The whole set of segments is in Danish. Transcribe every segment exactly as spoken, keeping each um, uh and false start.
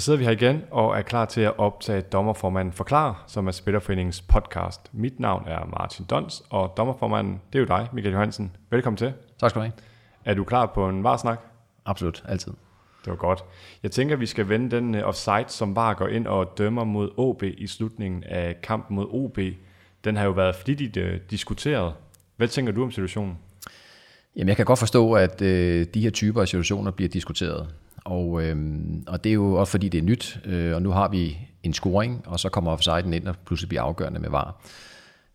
Så sidder vi her igen og er klar til at optage Dommerformanden Forklarer, som er Spillerforeningens podcast. Mit navn er Martin Dons, og dommerformanden, det er jo dig, Michael Johansen. Velkommen til. Tak skal du have. Er du klar på en varsnak? Absolut, altid. Det var godt. Jeg tænker, vi skal vende den offside, som V A R går ind og dømmer mod O B i slutningen af kampen mod O B. Den har jo været flittigt uh, diskuteret. Hvad tænker du om situationen? Jamen, jeg kan godt forstå, at øh, de her typer af situationer bliver diskuteret. Og, øhm, og det er jo også fordi det er nyt, øh, og nu har vi en scoring, og så kommer offsiden ind og pludselig bliver afgørende med V A R.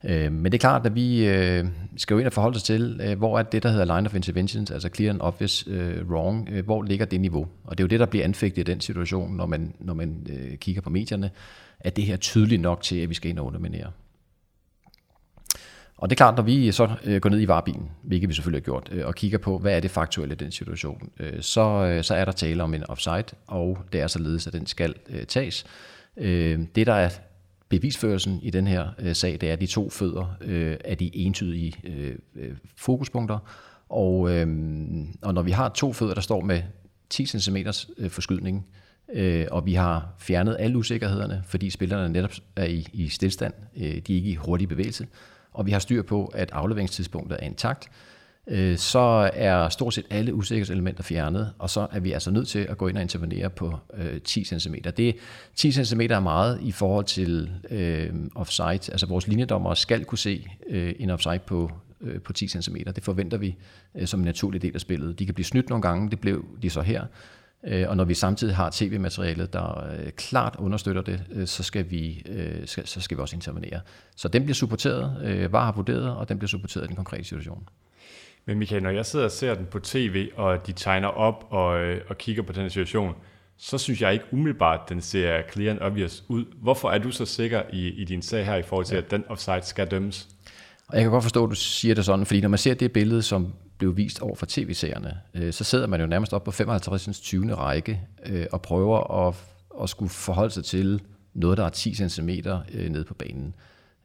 Øh, men det er klart, at vi øh, skal jo ind og forholde os til, øh, hvor er det, der hedder line of interventions, altså clear and obvious øh, wrong, øh, hvor ligger det niveau? Og det er jo det, der bliver anfægtet i den situation, når man, når man øh, kigger på medierne, at det her er tydeligt nok til, at vi skal ind og underminere. Og det er klart, når vi så går ned i varebilen, hvilket vi selvfølgelig har gjort, og kigger på, hvad er det faktuelle i den situation, så, så er der tale om en offside, og det er således, at den skal tages. Det, der er bevisførelsen i den her sag, det er de to fødder af de entydige fokuspunkter. Og, og når vi har to fødder, der står med ti centimeter forskydning, og vi har fjernet alle usikkerhederne, fordi spillerne netop er i, i stillstand, de er ikke i hurtig bevægelse, og vi har styr på, at afleveringstidspunktet er intakt, øh, så er stort set alle usikkerhedselementer fjernet, og så er vi altså nødt til at gå ind og intervenere på øh, ti centimeter. Det, ti centimeter er meget i forhold til øh, offside. Altså vores linjedommere skal kunne se øh, en offside på, øh, på ti centimeter. Det forventer vi øh, som en naturlig del af spillet. De kan blive snydt nogle gange, det blev de så her. Øh, og når vi samtidig har tv-materialet, der øh, klart understøtter det, øh, så, skal vi, øh, skal, så skal vi også intervenere. Så den bliver supporteret, øh, V A R har vurderet, og den bliver supporteret i den konkrete situation. Men Michael, når jeg sidder og ser den på tv, og de tegner op og, øh, og kigger på den her situation, så synes jeg ikke umiddelbart, at den ser clear and obvious ud. Hvorfor er du så sikker i, i din sag her i forhold til, ja. At den offside skal dømmes? Og jeg kan godt forstå, at du siger det sådan, fordi når man ser det billede, som blev vist over for tv-seerne, øh, så sidder man jo nærmest op på femoghalvtreds tyvende række øh, og prøver at, at skulle forholde sig til noget, der er ti centimeter øh, nede på banen.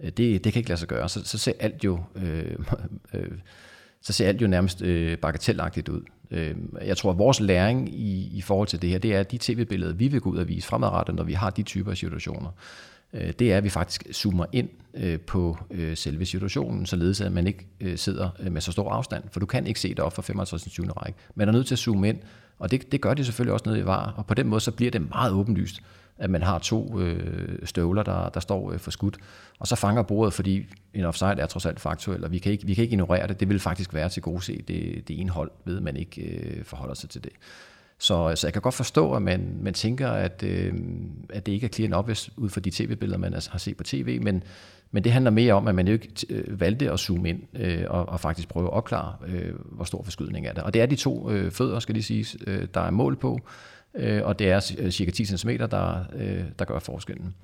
Det, det kan ikke lade sig gøre. Så, så, ser, alt jo, øh, øh, så ser alt jo nærmest øh, bagatellagtigt ud. Øh, jeg tror, at vores læring i, i forhold til det her, det er, at de tv-billeder, vi vil gå ud og vise fremadrettet, når vi har de typer af situationer, det er, at vi faktisk zoomer ind på selve situationen, således at man ikke sidder med så stor afstand, for du kan ikke se det op fra femoghalvtreds tyvende række. Man er nødt til at zoome ind, og det, det gør de selvfølgelig også nede i V A R, og på den måde så bliver det meget åbenlyst, at man har to øh, støvler, der, der står øh, for skudt, og så fanger bordet, fordi en offside er trods alt faktuel, og vi kan ikke, vi kan ikke ignorere det. Det vil faktisk være til gode se, det, det ene hold ved, man ikke øh, forholder sig til det. Så, så jeg kan godt forstå, at man, man tænker, at, øh, at det ikke er clear and obvious ud fra de tv-billeder, man altså har set på tv, men, men det handler mere om, at man jo ikke øh, valgte at zoome ind øh, og, og faktisk prøve at opklare, øh, hvor stor forskydning er der. Og det er de to øh, fødder, skal de siges, øh, der er mål på, øh, og det er cirka ti centimeter, der, øh, der gør forskellen.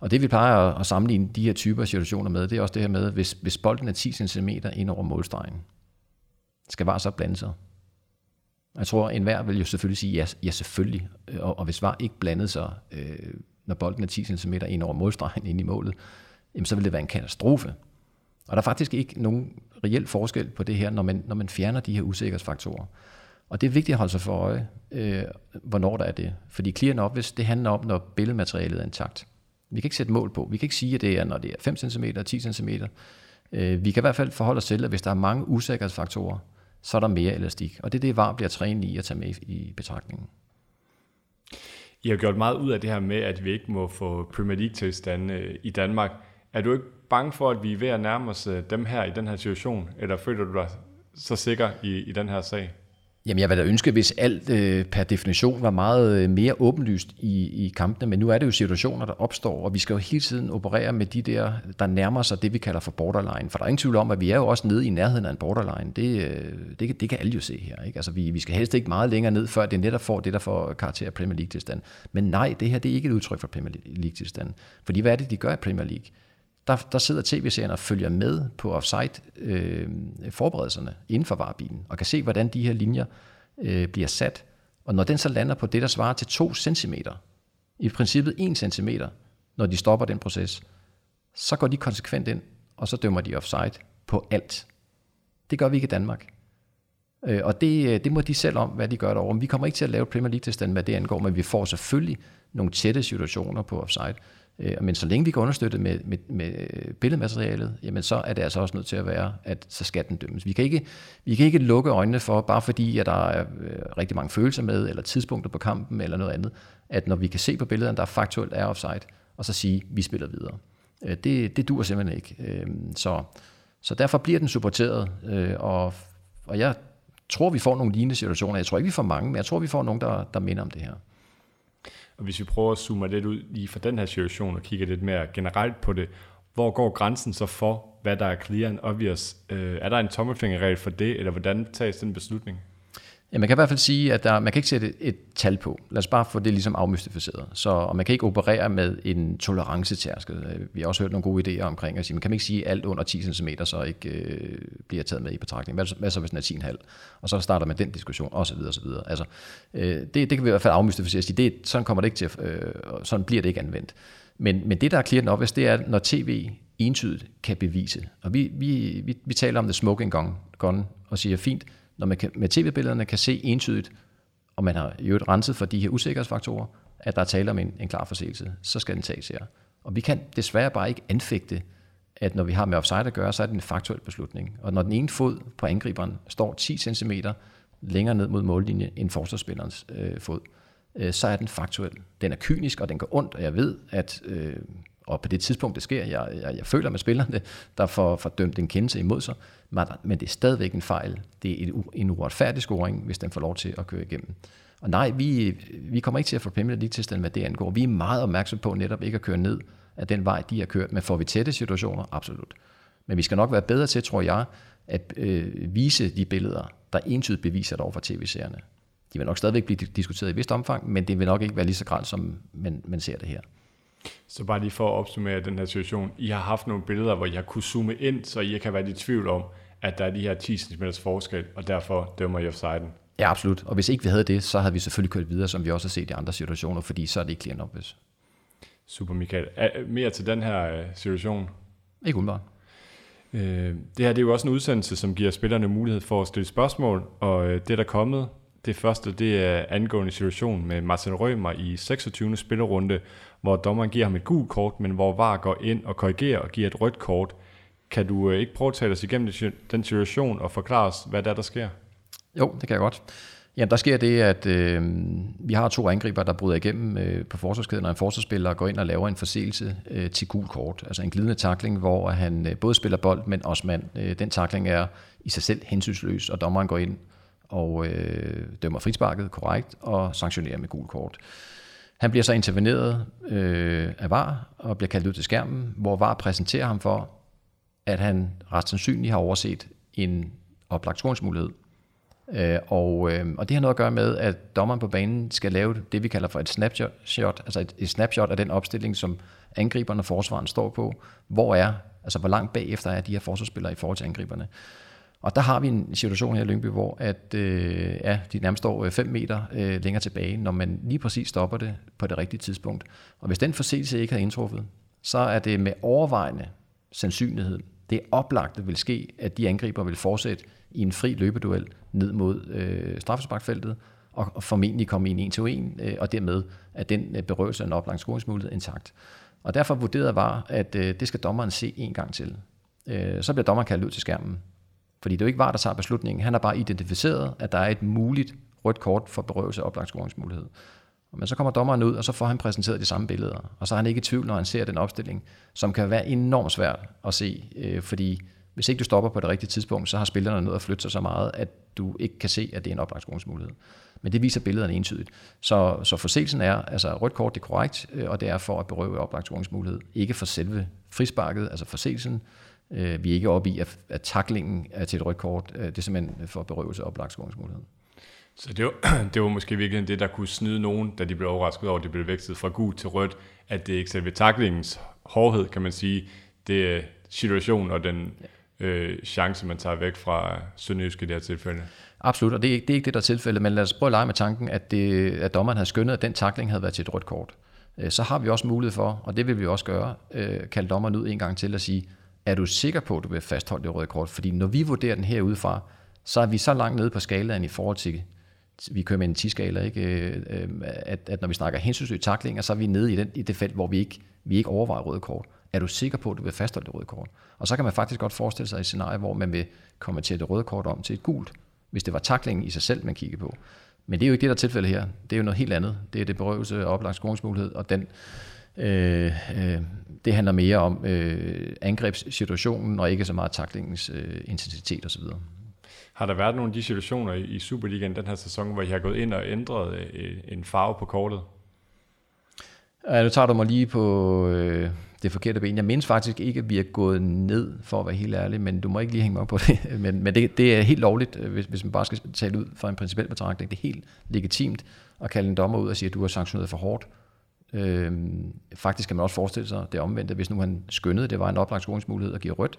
Og det vi plejer at, at sammenligne de her typer af situationer med, det er også det her med, hvis, hvis bolden er ti centimeter ind over målstregen, skal V A R så blande sig? Jeg tror, at enhver vil jo selvfølgelig sige, ja, ja selvfølgelig. Og, og hvis V A R ikke blandede sig, øh, når bolden er ti centimeter ind over målstregen ind i målet, jamen, så ville det være en katastrofe. Og der er faktisk ikke nogen reel forskel på det her, når man, når man fjerner de her usikkerhedsfaktorer. Og det er vigtigt at holde sig for øje, øh, hvornår der er det. Fordi clear and obvious, det handler om, når billedmaterialet er intakt. Vi kan ikke sætte mål på. Vi kan ikke sige, at det er, når det er fem centimeter, ti centimeter. Øh, vi kan i hvert fald forholde os til, at hvis der er mange usikkerhedsfaktorer, så er der mere elastik. Og det er det, V A R bliver trænet i at tage med i betragtningen. I har gjort meget ud af det her med, at vi ikke må få Premier League-tilstande i Danmark. Er du ikke bange for, at vi er ved at nærme os dem her i den her situation? Eller føler du dig så sikker i, i den her sag? Jamen, jeg ville da ønske, hvis alt øh, per definition var meget mere åbenlyst i, i kampene, men nu er det jo situationer, der opstår, og vi skal jo hele tiden operere med de der, der nærmer sig det, vi kalder for borderline. For der er ingen tvivl om, at vi er jo også nede i nærheden af en borderline. Det, det, det kan alle jo se her, ikke? Altså, vi, vi skal helst ikke meget længere ned, før det netop får det, der får karakter af Premier League-tilstand. Men nej, det her det er ikke et udtryk for Premier League-tilstand. Fordi hvad er det, de gør i Premier League? Der, der sidder tv-serien og følger med på offside-forberedelserne øh, inden for varebilen, og kan se, hvordan de her linjer øh, bliver sat. Og når den så lander på det, der svarer til to centimeter, i princippet en centimeter, når de stopper den proces, så går de konsekvent ind, og så dømmer de offside på alt. Det gør vi ikke i Danmark. Øh, og det, det må de selv om, hvad de gør derovre. Men vi kommer ikke til at lave Premier League-tilstand, hvad det angår, men vi får selvfølgelig nogle tætte situationer på offside. Øh, men så længe vi kan understøtte med, med, med billedmaterialet, jamen så er det altså også nødt til at være, at så skal den dømmes. Vi kan ikke, vi kan ikke lukke øjnene for, bare fordi at der er rigtig mange følelser med, eller tidspunkter på kampen, eller noget andet, at når vi kan se på billederne, der faktuelt er offside, og så sige, vi spiller videre. Øh, det, det dur simpelthen ikke. Øh, så, så derfor bliver den supporteret, øh, og, og jeg tror, vi får nogle lignende situationer. Jeg tror ikke, vi får mange, men jeg tror, vi får nogen, der, der minder om det her. Og hvis vi prøver at zoome lidt ud lige fra den her situation og kigger lidt mere generelt på det, hvor går grænsen så for, hvad der er clear and obvious? Øh, er der en tommelfingerregel for det, eller hvordan tages den beslutning? Ja, man kan i hvert fald sige, at der, man kan ikke sætte et, et tal på. Lad os bare få det ligesom afmystificeret. Så, og man kan ikke operere med en tolerancetærskel. Vi har også hørt nogle gode idéer omkring at sige, man kan ikke sige, at alt under ti centimeter så ikke øh, bliver taget med i betragtning. Hvad, hvad så hvis den er ti komma fem? Og så starter man den diskussion, osv. osv. Altså, øh, det, det kan vi i hvert fald afmystificere og sige, det, sådan, kommer det ikke til, øh, sådan bliver det ikke anvendt. Men, men det, der er clear and obvious, det er, når tv entydigt kan bevise. Og vi, vi, vi, vi taler om the smoking gun og siger, fint, når man kan, med tv-billederne kan se entydigt, og man har i øvrigt renset for de her usikkerhedsfaktorer, at der er tale om en, en klar forseelse, så skal den tages her. Og vi kan desværre bare ikke anfægte, at når vi har med offside at gøre, så er det en faktuel beslutning. Og når den ene fod på angriberen står ti centimeter længere ned mod mållinjen end forsvarsspillerens øh, fod, øh, så er den faktuel. Den er kynisk, og den går ondt, og jeg ved, at... Øh, og på det tidspunkt, det sker, jeg, jeg, jeg føler med spillerne, der får, får dømt en kendelse imod sig, men det er stadigvæk en fejl. Det er et, en uretfærdig scoring, hvis den får lov til at køre igennem. Og nej, vi, vi kommer ikke til at få Premier League-tilstand, hvad det angår. Vi er meget opmærksomme på netop ikke at køre ned af den vej, de har kørt. Men får vi tætte situationer? Absolut. Men vi skal nok være bedre til, tror jeg, at øh, vise de billeder, der entydigt beviser det over for tv-serierne. De vil nok stadigvæk blive diskuteret i vist omfang, men det vil nok ikke være lige så grelt, som man, man ser det her. Så bare lige for at opsummere den her situation, I har haft nogle billeder, hvor I har kunne zoome ind, så I kan være i tvivl om, at der er de her ti centimeter forskel, og derfor dømmer I offsiden. Ja, absolut. Og hvis ikke vi havde det, så havde vi selvfølgelig kørt videre, som vi også har set i andre situationer, fordi så er det ikke clear and obvious. Super, Michael. Mere til den her situation? Ikke umiddelbart. Det her det er jo også en udsendelse, som giver spillerne mulighed for at stille spørgsmål, og det, der er kommet... Det første, det er angående situationen med Martin Rømer i seksogtyvende spillerunde, hvor dommeren giver ham et gult kort, men hvor V A R går ind og korrigerer og giver et rødt kort. Kan du ikke prøve at tale os igennem den situation og forklare os, hvad der er, der sker? Jo, det kan jeg godt. Jamen, der sker det, at øh, vi har to angriber, der bryder igennem øh, på forsvarskæden, og en forsvarsspiller går ind og laver en forseelse øh, til gul kort. Altså en glidende tackling, hvor han øh, både spiller bold, men også mand. Øh, den tackling er i sig selv hensynsløs, og dommeren går ind og øh, dømmer frisparket korrekt og sanktionerer med gul kort. Han bliver så interveneret øh, af V A R og bliver kaldt ud til skærmen, hvor V A R præsenterer ham for, at han ret sandsynligt har overset en oplagt scoringsmulighed. Øh, og, øh, og det har noget at gøre med, at dommeren på banen skal lave det, vi kalder for et snapshot, altså et, et snapshot af den opstilling, som angriberne og forsvaren står på. Hvor er, altså hvor langt bagefter er de her forsvarsspillere i forhold til angriberne. Og der har vi en situation her i Lyngby, hvor at, øh, ja, de nærmest står fem meter øh, længere tilbage, når man lige præcis stopper det på det rigtige tidspunkt. Og hvis den forseelse ikke havde indtruffet, så er det med overvejende sandsynlighed, det oplagte vil ske, at de angriber vil fortsætte i en fri løbeduel ned mod øh, straffesparkfeltet, og formentlig komme ind en til en, øh, og dermed er den øh, berørelse af en oplagt scoringsmulighed intakt. Og derfor vurderede V A R, at øh, det skal dommeren se en gang til. Øh, så bliver dommeren kaldt ud til skærmen. Fordi det er jo ikke V A R, der tager beslutningen. Han har bare identificeret, at der er et muligt rødt kort for berøvelse af oplagt scoringsmulighed. Men så kommer dommeren ud, og så får han præsenteret de samme billeder. Og så er han ikke i tvivl, når han ser den opstilling, som kan være enormt svært at se. Fordi hvis ikke du stopper på det rigtige tidspunkt, så har spillerne nået at flytte sig så meget, at du ikke kan se, at det er en oplagt scoringsmulighed. Men det viser billederne entydigt. Så, så forseelsen er, altså rødt kort det er korrekt, og det er for at berøve oplagt scoringsmulighed. Ikke for selve frisparket, altså forseelsen. Vi er ikke oppe i, at, at taklingen er til et rødt kort. Det er simpelthen for berøvelse af oplagt scoringsmulighed. Så det var, det var måske virkelig det, der kunne snyde nogen, da de blev overrasket over, at det blev vækstet fra gult til rødt, at det ikke selve taklingens hårdhed, kan man sige, det er situationen og den ja. øh, chance, man tager væk fra Sønderjysk i det her tilfælde. Absolut, og det er ikke det, er ikke det der er tilfælde, men lad os prøve at lege med tanken, at, det, at dommeren havde skønnet, at den takling havde været til et rødt kort. Så har vi også mulighed for, og det vil vi også gøre, øh, kalde dommeren ud en gang til at sige, er du sikker på, at du vil fastholde det røde kort? Fordi når vi vurderer den herudefra, så er vi så langt nede på skalaen i forhold til, vi kører med en ti-skala, ikke? At, at når vi snakker hensynsløse taklinger, så er vi nede i, den, i det felt, hvor vi ikke, vi ikke overvejer røde kort. Er du sikker på, at du vil fastholde det røde kort? Og så kan man faktisk godt forestille sig et scenarie, hvor man vil konvertere det røde kort om til et gult, hvis det var taklingen i sig selv, man kiggede på. Men det er jo ikke det, der er tilfældet her. Det er jo noget helt andet. Det er det berøvelse og oplagt skoringsmulighed, og den, øh, øh, det handler mere om øh, angrebssituationen, og ikke så meget taklingens øh, intensitet osv. Har der været nogle af de situationer i Superligaen den her sæson, hvor I har gået ind og ændret en farve på kortet? Ja, nu tager du mig lige på øh, det forkerte ben. Jeg mindes faktisk ikke, at vi er gået ned, for at være helt ærlig, men du må ikke lige hænge mig op på det. Men, men det, det er helt lovligt, hvis, hvis man bare skal tale ud fra en principiel betragtning. Det er helt legitimt at kalde en dommer ud og sige, at du har sanktioneret for hårdt. Øh, faktisk kan man også forestille sig det omvendte, hvis nu han skyndede, det var en oplagt skoringsmulighed at give rødt,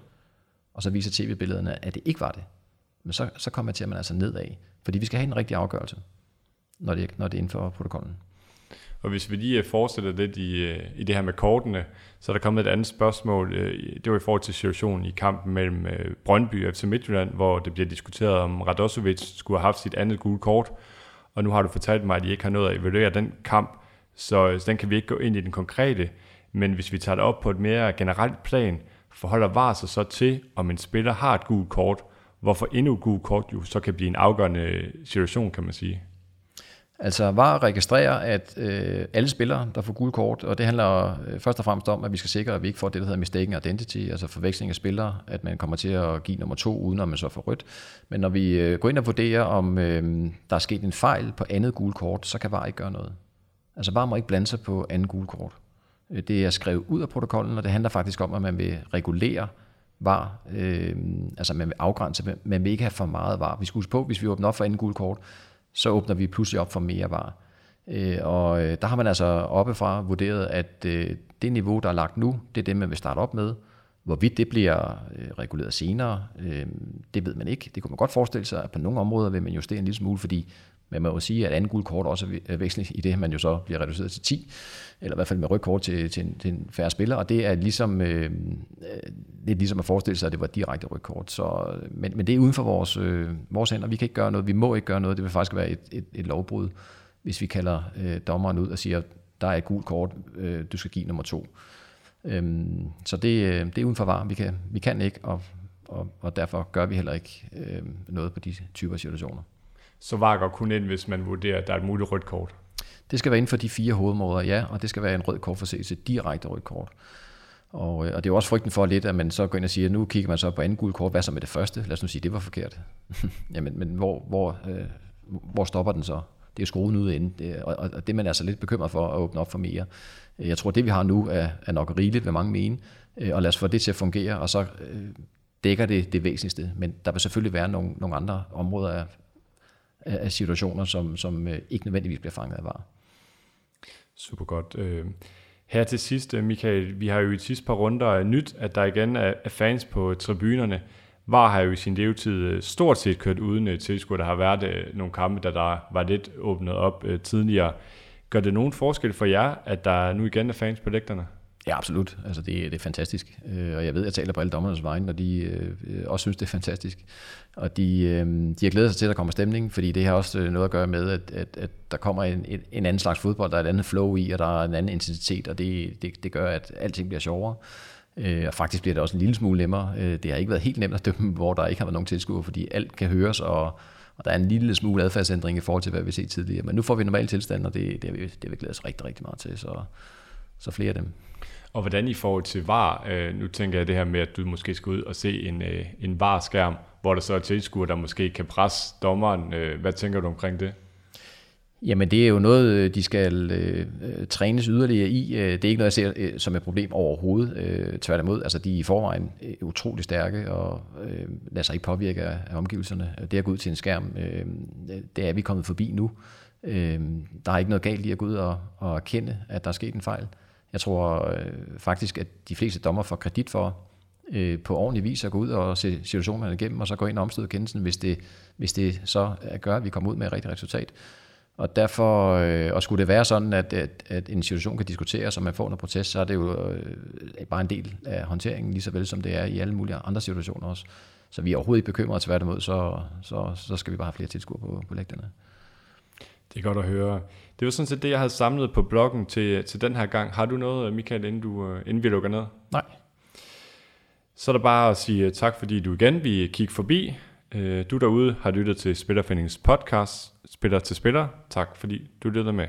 og så viser tv-billederne, at det ikke var det. Men så, så konverterer man altså nedad, fordi vi skal have en rigtig afgørelse, når det, når det er inden for protokollen. Og hvis vi lige fortsætter lidt i, i det her med kortene, så er der kommet et andet spørgsmål. Det var i forhold til situationen i kampen mellem Brøndby og F C Midtjylland, hvor det bliver diskuteret, om Radosovic skulle have haft sit andet gule kort. Og nu har du fortalt mig, at I ikke har nået at evaluere den kamp, så, så den kan vi ikke gå ind i den konkrete. Men hvis vi tager det op på et mere generelt plan, forholder V A R sig så til, om en spiller har et gult kort, hvorfor endnu et gult kort jo så kan blive en afgørende situation, kan man sige. Altså V A R registrerer, at øh, alle spillere, der får gult kort, og det handler øh, først og fremmest om, at vi skal sikre, at vi ikke får det, der hedder mistaken identity, altså forveksling af spillere, at man kommer til at give nummer to, uden at man så får rødt. Men når vi øh, går ind og vurderer, om øh, der er sket en fejl på andet gult kort, så kan V A R ikke gøre noget. Altså V A R må ikke blande sig på andet gult kort. Det er skrevet ud af protokollen, og det handler faktisk om, at man vil regulere V A R, øh, altså man vil afgrænse, man vil ikke have for meget V A R. Vi skal huske på, hvis vi åbner op for andet gult kort, så åbner vi pludselig op for mere V A R. Øh, og der har man altså oppefra vurderet, at øh, det niveau, der er lagt nu, det er det, man vil starte op med. Hvorvidt det bliver øh, reguleret senere, øh, det ved man ikke. Det kunne man godt forestille sig, at på nogle områder vil man justere en lille smule, fordi man må jo sige, at anden gule kort også er væsentligt i det, man jo så bliver reduceret til ti, eller i hvert fald med rødt kort til, til, en, til en færre spiller, og det er ligesom, øh, det er ligesom at forestille sig, at det var direkte rødt kort. Så, men, men det er uden for vores, øh, vores hænder, vi kan ikke gøre noget, vi må ikke gøre noget, det vil faktisk være et, et, et lovbrud, hvis vi kalder øh, dommeren ud og siger, der er et gult kort, øh, du skal give nummer to. Øhm, så det, øh, det er uden for V A R, vi kan, vi kan ikke, og, og, og derfor gør vi heller ikke øh, noget på de typer situationer. Så V A R går kun ind, hvis man vurderer, at der er et muligt rødt kort? Det skal være inden for de fire hovedmåder, ja, og det skal være en rød kortforseelse, direkte rødt kort. Og, og det er jo også frygten for lidt, at man så går ind og siger, at nu kigger man så på andet gult kort, hvad så med det første? Lad os nu sige, at det var forkert. Jamen, men hvor, hvor, øh, hvor stopper den så? Det er jo skruen ude inde, det, og, og det man er så lidt bekymret for at åbne op for mere. Jeg tror, det vi har nu er, er nok rigeligt, hvad mange mener, og lad os få det til at fungere, og så øh, dækker det det væsentligste. Men der vil selvfølgelig være nogle, nogle andre områder af af situationer, som, som ikke nødvendigvis bliver fanget af V A R. Super godt. Her til sidst, Michael, vi har jo i de sidste par runder nyt, at der igen er fans på tribunerne. V A R har jo i sin levetid stort set kørt uden tilskuer. Der har været nogle kampe, der, der var lidt åbnet op tidligere. Gør det nogen forskel for jer, at der nu igen er fans på lægterne? Ja, absolut. Altså, det, det er fantastisk. Og jeg ved, at jeg taler på alle dommernes vegne, og de øh, også synes, det er fantastisk. Og de, øh, de har glædet sig til, at der kommer stemning, fordi det har også noget at gøre med, at, at, at der kommer en, en anden slags fodbold, der er et andet flow i, og der er en anden intensitet, og det, det, det gør, at alting bliver sjovere. Øh, og faktisk bliver det også en lille smule nemmere. Øh, det har ikke været helt nemt at dømme, hvor der ikke har været nogen tilskuere, fordi alt kan høres, og, og der er en lille smule adfærdsændring i forhold til, hvad vi set tidligere. Men nu får vi normale tilstander, og det, det, det, det vil glæde os rigtig, rigtig meget til, så, så flere af dem. Og hvordan i forhold til V A R, øh, nu tænker jeg det her med, at du måske skal ud og se en, øh, en V A R-skærm, hvor der så er tilskuer, der måske kan presse dommeren. Øh, hvad tænker du omkring det? Jamen det er jo noget, de skal øh, trænes yderligere i. Det er ikke noget, jeg ser øh, som et problem overhovedet. Øh, tværtimod, altså de er i forvejen øh, utrolig stærke og øh, lader sig ikke påvirke af, af omgivelserne. Det at gå ud til en skærm, øh, det er vi kommet forbi nu. Øh, der er ikke noget galt i at gå ud og, og erkende, at der er sket en fejl. Jeg tror øh, faktisk, at de fleste dommer får kredit for øh, på ordentlig vis at gå ud og se situationerne igennem, og så gå ind og omstøde kendelsen, hvis det, hvis det så gør, at vi kommer ud med et rigtigt resultat. Og derfor, øh, og skulle det være sådan, at, at, at en situation kan diskuteres, og man får under protest, så er det jo øh, bare en del af håndteringen, lige så vel som det er i alle mulige andre situationer også. Så vi er overhovedet ikke bekymret, tværtimod, så, så, så skal vi bare have flere tilskuere på, på lægterne. Det er godt at høre. Det var sådan set det, jeg havde samlet på bloggen til, til den her gang. Har du noget, Michael, inden, du, inden vi lukker ned? Nej. Så er der bare at sige tak, fordi du igen vil kigge forbi. Du derude har lyttet til Spillerforeningens podcast, Spiller til Spiller. Tak fordi du lyttede med.